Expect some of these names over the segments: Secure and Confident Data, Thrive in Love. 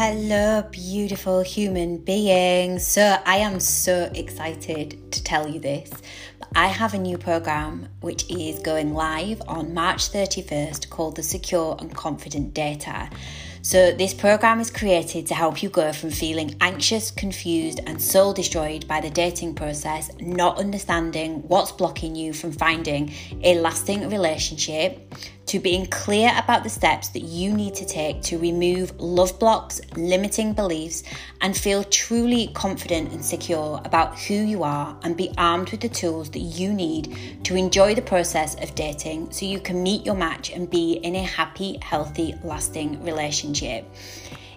Hello, beautiful human being. So I am so excited to tell you this. I have a new program which is going live on March 31st called the Secure and Confident Data. So this program is created to help you go from feeling anxious, confused and soul destroyed by the dating process, not understanding what's blocking you from finding a lasting relationship, to being clear about the steps that you need to take to remove love blocks, limiting beliefs, and feel truly confident and secure about who you are, and be armed with the tools that you need to enjoy the process of dating so you can meet your match and be in a happy, healthy, lasting relationship.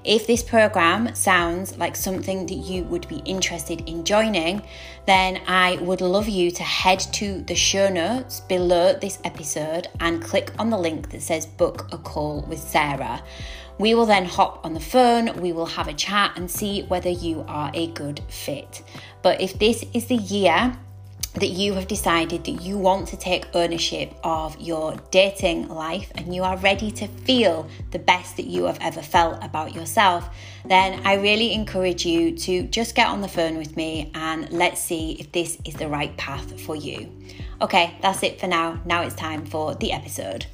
If this program sounds like something that you would be interested in joining, then I would love you to head to the show notes below this episode and click on the link that says book a call with Sarah. We will then hop on the phone, we will have a chat and see whether you are a good fit. But if this is the year that you have decided that you want to take ownership of your dating life and you are ready to feel the best that you have ever felt about yourself, then I really encourage you to just get on the phone with me and let's see if this is the right path for you. Okay, that's it for now. Now it's time for the episode.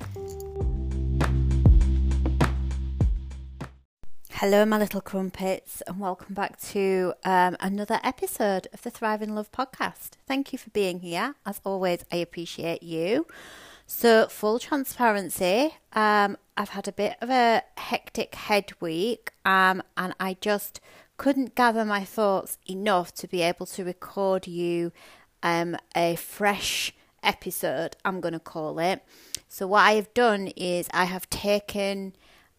Hello my little crumpets, and welcome back to another episode of the Thrive in Love podcast. Thank you for being here. As always, I appreciate you. So full transparency, I've had a bit of a hectic head week and I just couldn't gather my thoughts enough to be able to record you a fresh episode, I'm going to call it. So what I have done is I have taken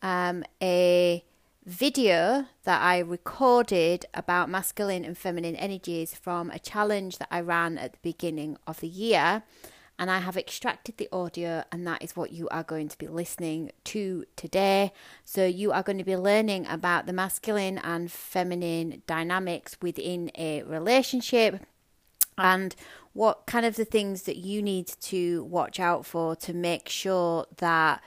a video that I recorded about masculine and feminine energies from a challenge that I ran at the beginning of the year, and I have extracted the audio, and that is what you are going to be listening to today. So you are going to be learning about the masculine and feminine dynamics within a relationship and what kind of the things that you need to watch out for to make sure that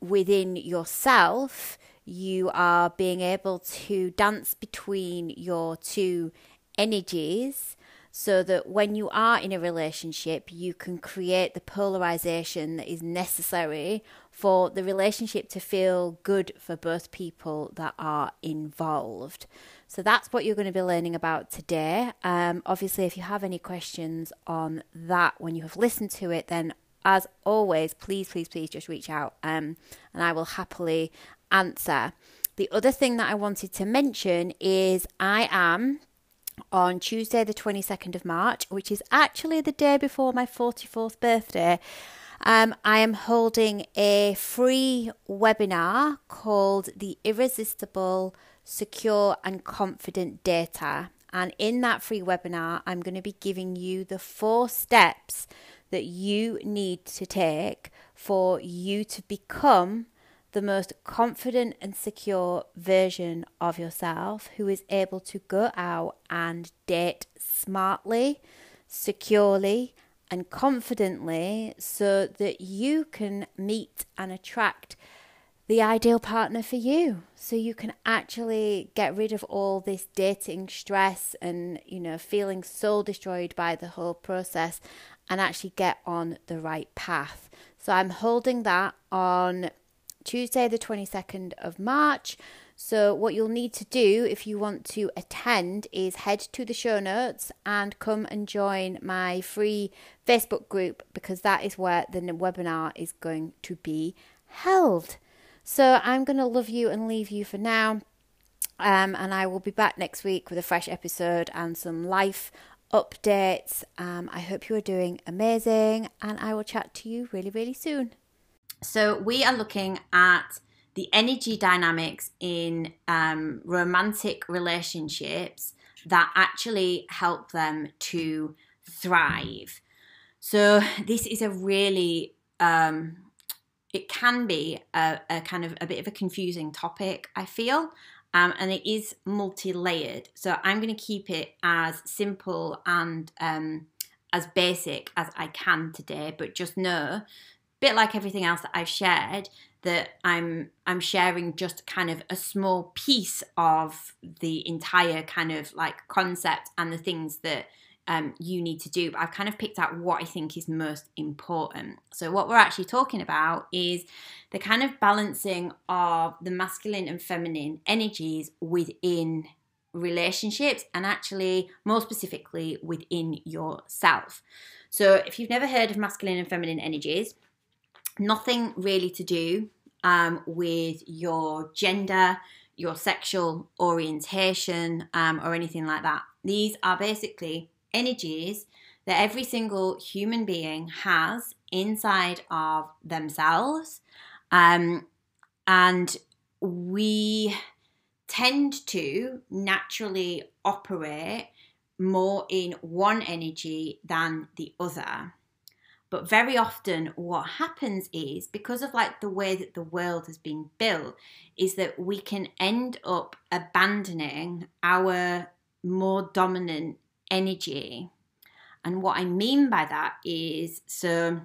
within yourself you are being able to dance between your two energies so that when you are in a relationship, you can create the polarization that is necessary for the relationship to feel good for both people that are involved. So that's what you're going to be learning about today. Obviously, if you have any questions on that when you have listened to it, then as always, please just reach out and I will happily answer. The other thing that I wanted to mention is I am on Tuesday the 22nd of March, which is actually the day before my 44th birthday. I am holding a free webinar called The Irresistible, Secure and Confident Data. And in that free webinar, I'm going to be giving you the 4 steps that you need to take for you to become the most confident and secure version of yourself who is able to go out and date smartly, securely, and confidently so that you can meet and attract the ideal partner for you. So you can actually get rid of all this dating stress and, you know, feeling soul destroyed by the whole process and actually get on the right path. So I'm holding that on Tuesday the 22nd of March. So what you'll need to do if you want to attend is head to the show notes and come and join my free Facebook group, because that is where the webinar is going to be held. So I'm going to love you and leave you for now. And I will be back next week with a fresh episode and some life updates. I hope you are doing amazing, and I will chat to you really soon. So we are looking at the energy dynamics in romantic relationships that actually help them to thrive. So this is a really, it can be a kind of a bit of a confusing topic, I feel, and it is multi-layered. So I'm going to keep it as simple and as basic as I can today, but just know bit like everything else that I've shared, that I'm sharing just kind of a small piece of the entire kind of like concept and the things that you need to do. But I've kind of picked out what I think is most important. So what we're actually talking about is the kind of balancing of the masculine and feminine energies within relationships, and actually more specifically within yourself. So if you've never heard of masculine and feminine energies, nothing really to do with your gender, your sexual orientation, or anything like that. These are basically energies that every single human being has inside of themselves, and we tend to naturally operate more in one energy than the other. But very often what happens is, because of like the way that the world has been built, is that we can end up abandoning our more dominant energy. And what I mean by that is, so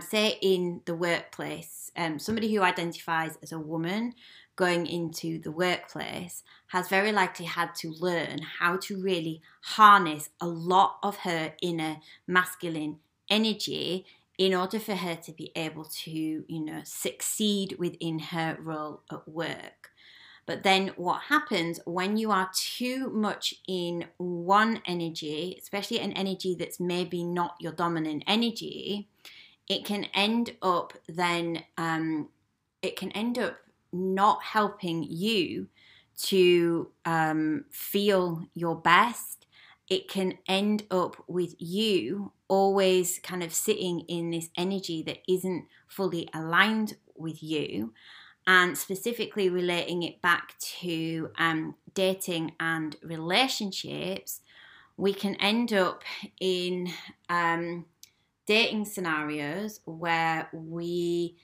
say in the workplace, somebody who identifies as a woman going into the workplace has very likely had to learn how to really harness a lot of her inner masculine energy in order for her to be able to, you know, succeed within her role at work. But then what happens when you are too much in one energy, especially an energy that's maybe not your dominant energy, it can end up then, it can end up not helping you to feel your best. It can end up with you always kind of sitting in this energy that isn't fully aligned with you. And specifically relating it back to dating and relationships, we can end up in dating scenarios where we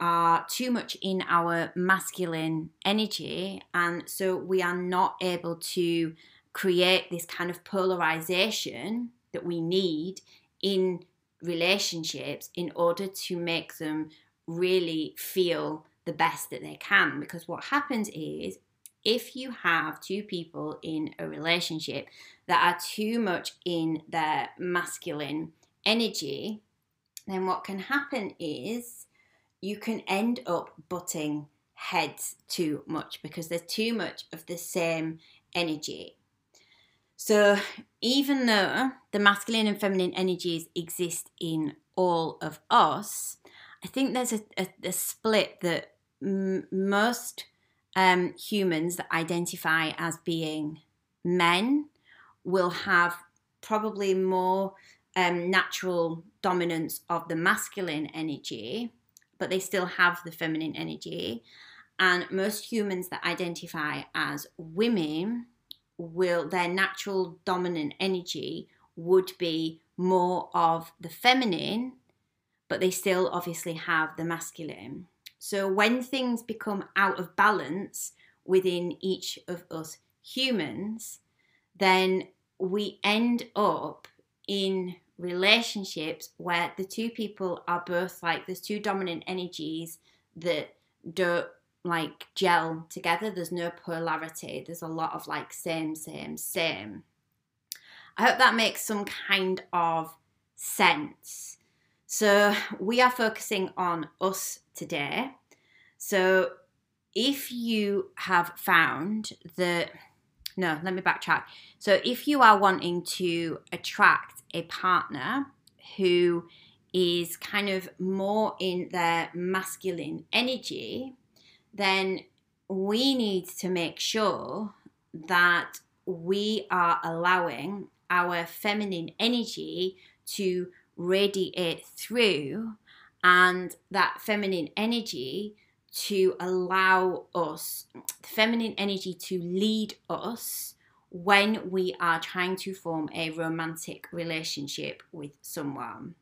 are too much in our masculine energy, and so we are not able to create this kind of polarization that we need in relationships in order to make them really feel the best that they can. Because what happens is, if you have two people in a relationship that are too much in their masculine energy, then what can happen is you can end up butting heads too much because there's too much of the same energy. So even though the masculine and feminine energies exist in all of us, I think there's a split that most humans that identify as being men will have probably more natural dominance of the masculine energy, but they still have the feminine energy. And most humans that identify as women will, their natural dominant energy would be more of the feminine, but they still obviously have the masculine. So when things become out of balance within each of us humans, then we end up in relationships where the two people are both like, there's two dominant energies that don't like gel together. There's no polarity. There's a lot of like same. I hope that makes some kind of sense. So we are focusing on us today. So if you have found that, no, let me backtrack. So if you are wanting to attract a partner who is kind of more in their masculine energy, then we need to make sure that we are allowing our feminine energy to radiate through, and that feminine energy to allow us, feminine energy to lead us when we are trying to form a romantic relationship with someone.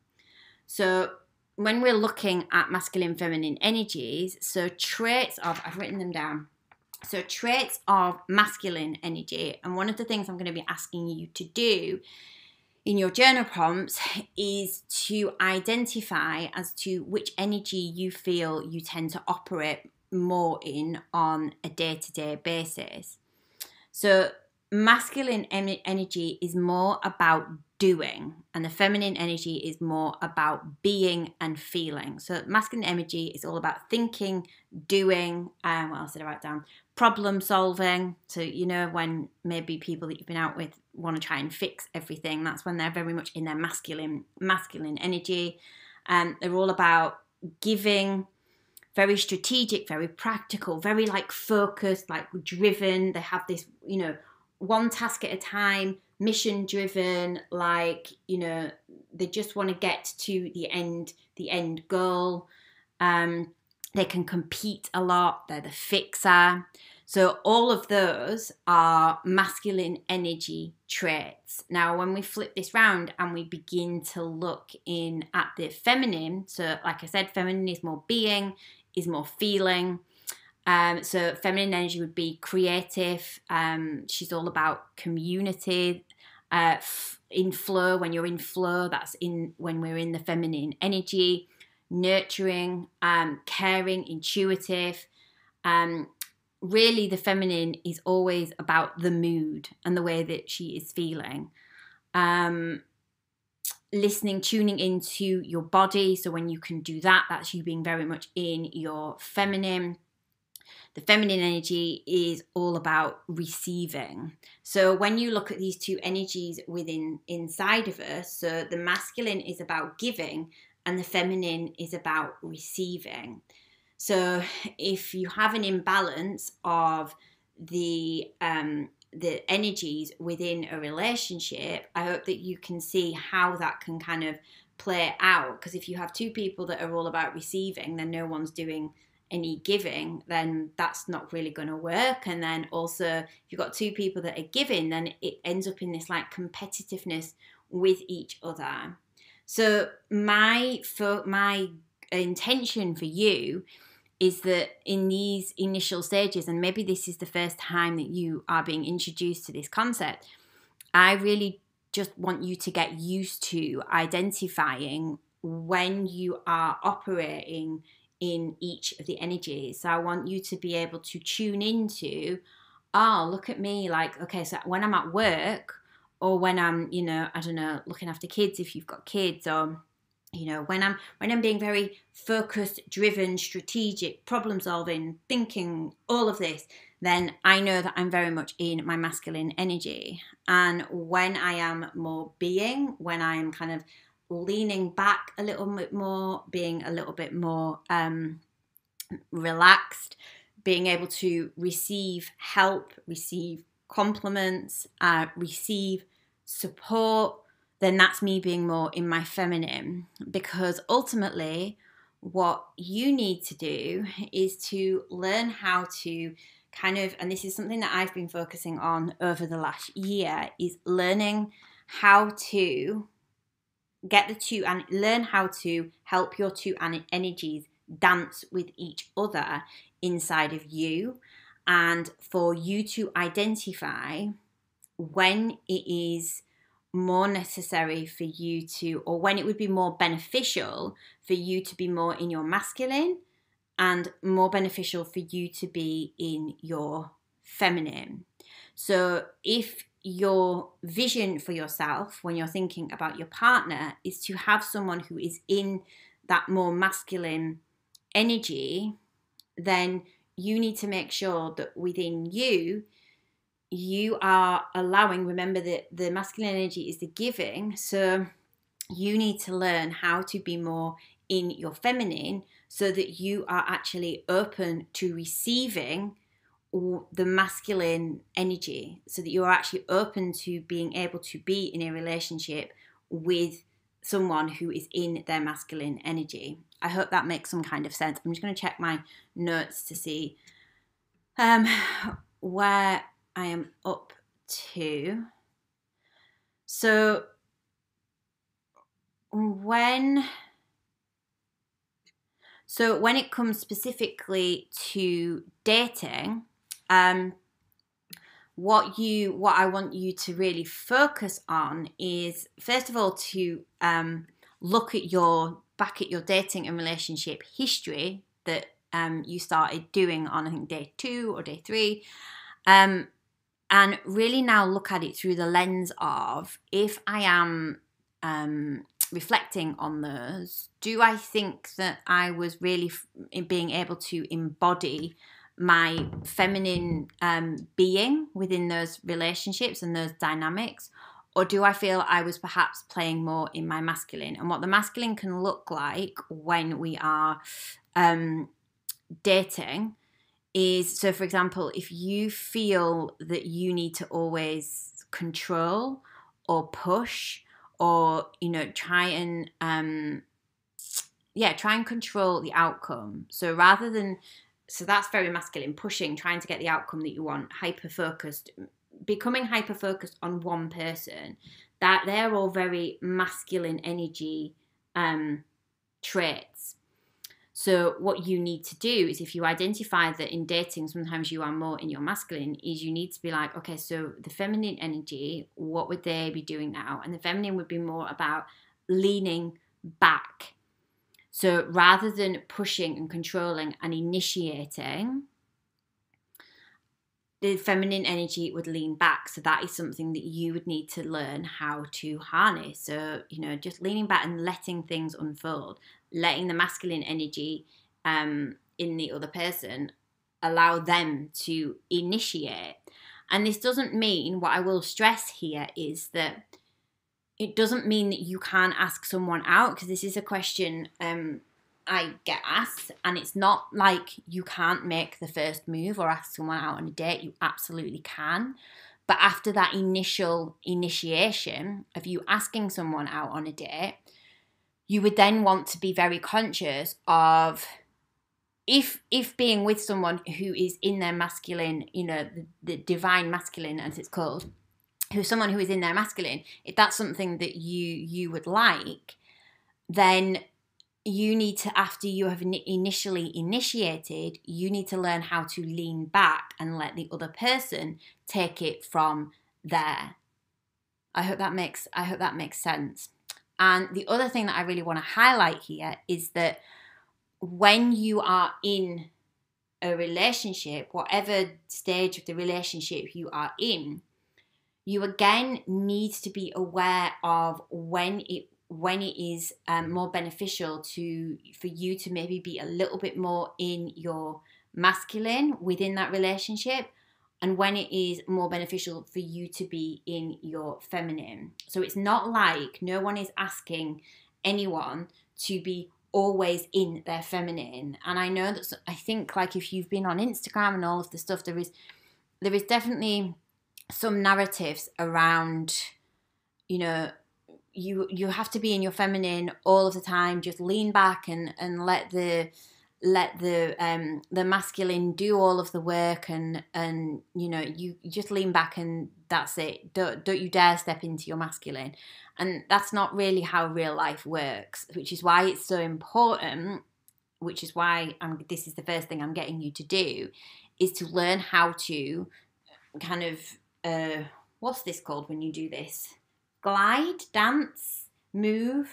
So when we're looking at masculine feminine energies, so traits of, I've written them down. So traits of masculine energy, and one of the things I'm going to be asking you to do in your journal prompts is to identify as to which energy you feel you tend to operate more in on a day-to-day basis. So masculine energy is more about doing, and the feminine energy is more about being and feeling. So masculine energy is all about thinking, doing, and what else did I write down? Problem solving. So you know, when maybe people that you've been out with want to try and fix everything, that's when they're very much in their masculine energy. They're all about giving, very strategic, very practical, very like focused, like driven. They have this, you know, one task at a time, mission driven, like, you know, they just want to get to the end goal. They can compete a lot. They're the fixer. So all of those are masculine energy traits. Now, when we flip this round and we begin to look in at the feminine, so like I said, feminine is more being, is more feeling. So feminine energy would be creative. She's all about community, in flow. When you're in flow, that's in when we're in the feminine energy. Nurturing, caring, intuitive. Really, the feminine is always about the mood and the way that she is feeling. Listening, tuning into your body. So when you can do that, that's you being very much in your feminine. The feminine energy is all about receiving. So when you look at these two energies within inside of us, so the masculine is about giving and the feminine is about receiving. So if you have an imbalance of the energies within a relationship, I hope that you can see how that can kind of play out. Because if you have two people that are all about receiving, then no one's doing any giving, then that's not really going to work. And then also, if you've got two people that are giving, then it ends up in this like competitiveness with each other. So my intention for you is that in these initial stages, and maybe this is the first time that you are being introduced to this concept, I really just want you to get used to identifying when you are operating in each of the energies. So I want you to be able to tune into, oh, look at me, like, okay, so when I'm at work, or when I'm, you know, I don't know, looking after kids if you've got kids, or, you know, when I'm being very focused, driven, strategic, problem solving, thinking, all of this, then I know that I'm very much in my masculine energy. And when I am more being, when I am kind of leaning back a little bit more, being a little bit more relaxed, being able to receive help, receive compliments, receive support, then that's me being more in my feminine. Because ultimately what you need to do is to learn how to kind of, and this is something that I've been focusing on over the last year, is learning how to get the two and learn how to help your two energies dance with each other inside of you, and for you to identify when it is more necessary for you to, or when it would be more beneficial for you to be more in your masculine and more beneficial for you to be in your feminine. So if your vision for yourself when you're thinking about your partner is to have someone who is in that more masculine energy, then you need to make sure that within you, you are allowing, remember that the masculine energy is the giving, so you need to learn how to be more in your feminine so that you are actually open to receiving the masculine energy, so that you are actually open to being able to be in a relationship with someone who is in their masculine energy. I hope that makes some kind of sense. I'm just going to check my notes to see where I am up to. So when it comes specifically to dating, what I want you to really focus on is, first of all, to look at your dating and relationship history that you started doing on, I think, day 2 or day 3, and really now look at it through the lens of, if I am reflecting on those, do I think that I was really being able to embody my feminine being within those relationships and those dynamics, or do I feel I was perhaps playing more in my masculine? And what the masculine can look like when we are dating is, so for example, if you feel that you need to always control or push, or, you know, try and control the outcome. So that's very masculine, pushing, trying to get the outcome that you want, hyper-focused, becoming hyper-focused on one person. That they're all very masculine energy traits. So what you need to do is, if you identify that in dating sometimes you are more in your masculine, is you need to be like, okay, so the feminine energy, what would they be doing now? And the feminine would be more about leaning back. So rather than pushing and controlling and initiating, the feminine energy would lean back. So that is something that you would need to learn how to harness. So, you know, just leaning back and letting things unfold, letting the masculine energy in the other person, allow them to initiate. And this doesn't mean, what I will stress here is that it doesn't mean that you can't ask someone out, because this is a question I get asked, and it's not like you can't make the first move or ask someone out on a date. You absolutely can. But after that initial initiation of you asking someone out on a date, you would then want to be very conscious of, if being with someone who is in their masculine, you know, the divine masculine as it's called, who's someone who is in their masculine, if that's something that you would like, then you need to, after you have initially initiated, you need to learn how to lean back and let the other person take it from there. I hope that makes sense. And the other thing that I really want to highlight here is that when you are in a relationship, whatever stage of the relationship you are in, you again need to be aware of when it is more beneficial for you to maybe be a little bit more in your masculine within that relationship, and when it is more beneficial for you to be in your feminine. So it's not like no one is asking anyone to be always in their feminine. And I know that, I think, like, if you've been on Instagram and all of the stuff, there is definitely some narratives around, you know, you have to be in your feminine all of the time, just lean back and let the masculine do all of the work, and you know, you just lean back and that's it. Don't you dare step into your masculine. And that's not really how real life works, which is why it's so important, which is why this is the first thing I'm getting you to do, is to learn how to kind of what's this called when you do this? Glide, dance, move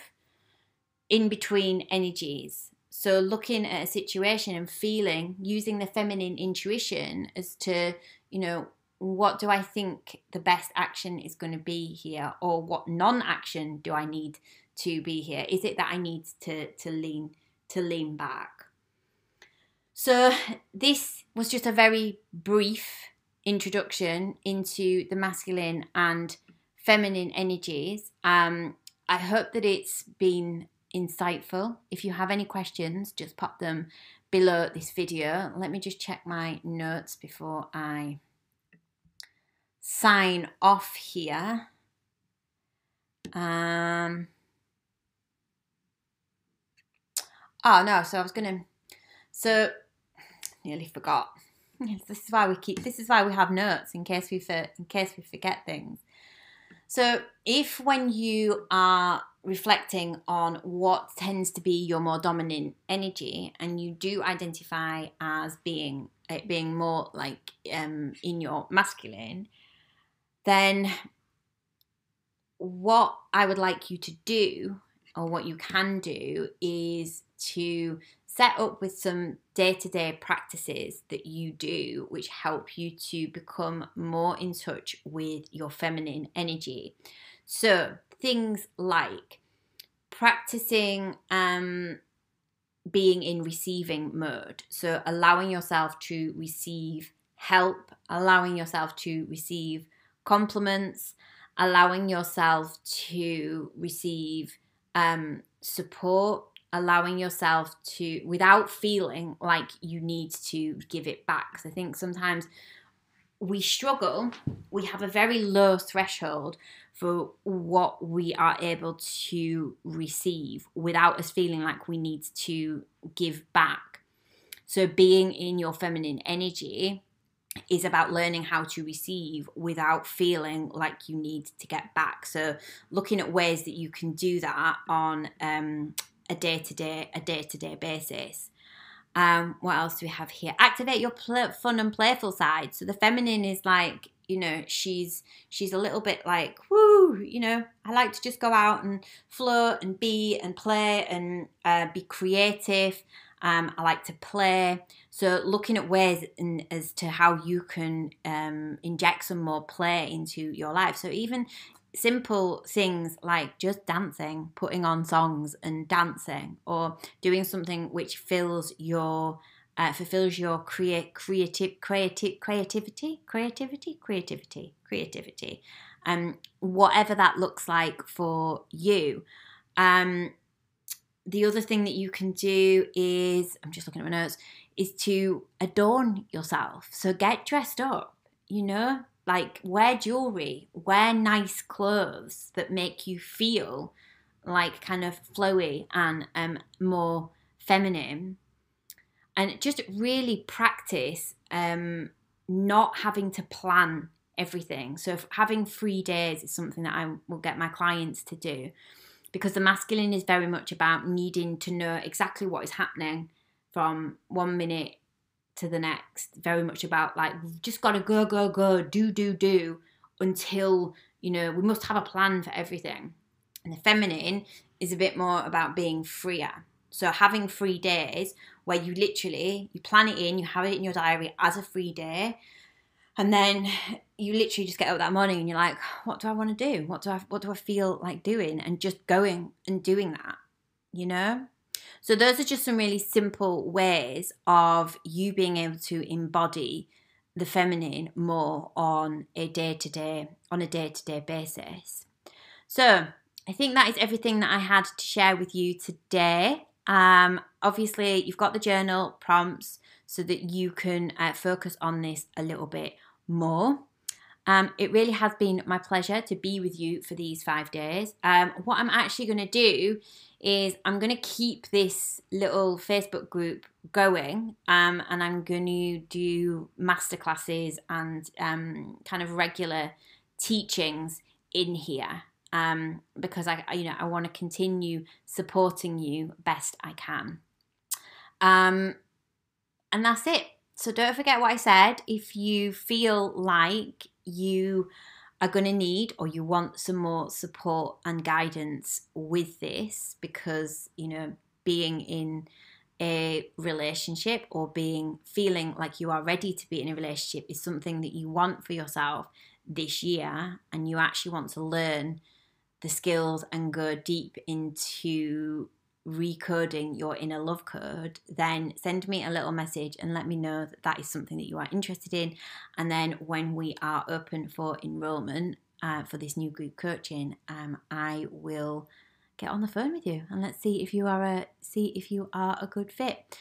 in between energies. So looking at a situation and feeling, using the feminine intuition as to, you know, what do I think the best action is going to be here, or what non-action do I need to be here? Is it that I need to lean back? So this was just a very brief introduction into the masculine and feminine energies. I hope that it's been insightful. If you have any questions, just pop them below this video. Let me just check my notes before I sign off here. Oh no, so nearly forgot. This is why we keep. This is why we have notes, in case we forget things. So, if when you are reflecting on what tends to be your more dominant energy, and you do identify as being it being more like in your masculine, then what I would like you to do, or what you can do, is to set up with some day-to-day practices that you do which help you to become more in touch with your feminine energy. So things like practicing being in receiving mode, so allowing yourself to receive help, allowing yourself to receive compliments, allowing yourself to receive support, allowing yourself to, without feeling like you need to give it back. Because I think sometimes we struggle, we have a very low threshold for what we are able to receive without us feeling like we need to give back. So being in your feminine energy is about learning how to receive without feeling like you need to get back. So looking at ways that you can do that on a day-to-day basis. What else do we have here? Activate your fun and playful side. So the feminine is like, you know, she's a little bit like, woo, you know, I like to just go out and float and be and play and be creative. I like to play. So looking at ways as to how you can inject some more play into your life. So even simple things like just dancing, putting on songs and dancing, or doing something which fills your creativity, whatever that looks like for you. The other thing that you can do is, I'm just looking at my notes, is to adorn yourself. So get dressed up, you know, like wear jewelry, wear nice clothes that make you feel like kind of flowy and more feminine. And just really practice not having to plan everything. So having free days is something that I will get my clients to do, because the masculine is very much about needing to know exactly what is happening from one minute to the next. Very much about like, we've just got to go, go, go, do, do, do, until, you know, we must have a plan for everything. And the feminine is a bit more about being freer. So having free days where you literally, you plan it in, you have it in your diary as a free day, and then you literally just get up that morning and you're like, what do I want to do? What do I feel like doing? And just going and doing that, you know? So those are just some really simple ways of you being able to embody the feminine more on a day-to-day basis. So I think that is everything that I had to share with you today. Obviously, you've got the journal prompts so that you can focus on this a little bit more. It really has been my pleasure to be with you for these 5 days. What I'm actually going to do is I'm going to keep this little Facebook group going, and I'm going to do masterclasses and kind of regular teachings in here. Because I want to continue supporting you best I can. And that's it. So don't forget what I said. If you feel like you are going to need, or you want some more support and guidance with this, because, you know, being in a relationship or feeling like you are ready to be in a relationship is something that you want for yourself this year, and you actually want to learn the skills and go deep into recoding your inner love code, then send me a little message and let me know that that is something that you are interested in. And then when we are open for enrollment for this new group coaching, I will get on the phone with you and let's see if you are a good fit.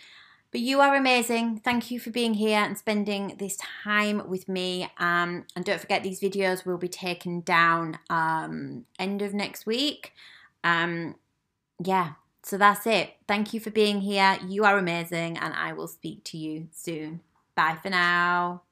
But you are amazing. Thank you for being here and spending this time with me. And don't forget, these videos will be taken down end of next week. So that's it. Thank you for being here. You are amazing, and I will speak to you soon. Bye for now.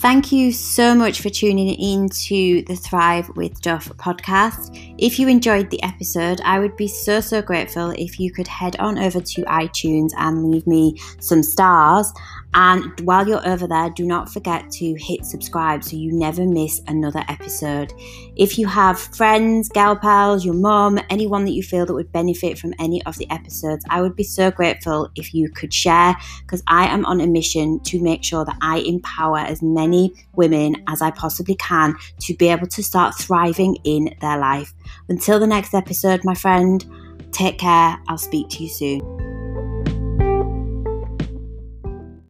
Thank you so much for tuning in to the Thrive with Duff podcast. If you enjoyed the episode, I would be so grateful if you could head on over to iTunes and leave me some stars. And while you're over there, do not forget to hit subscribe so you never miss another episode. If you have friends, gal pals, your mum, anyone that you feel that would benefit from any of the episodes, I would be so grateful if you could share, because I am on a mission to make sure that I empower as many women as I possibly can to be able to start thriving in their life. Until the next episode, my friend, take care. I'll speak to you soon.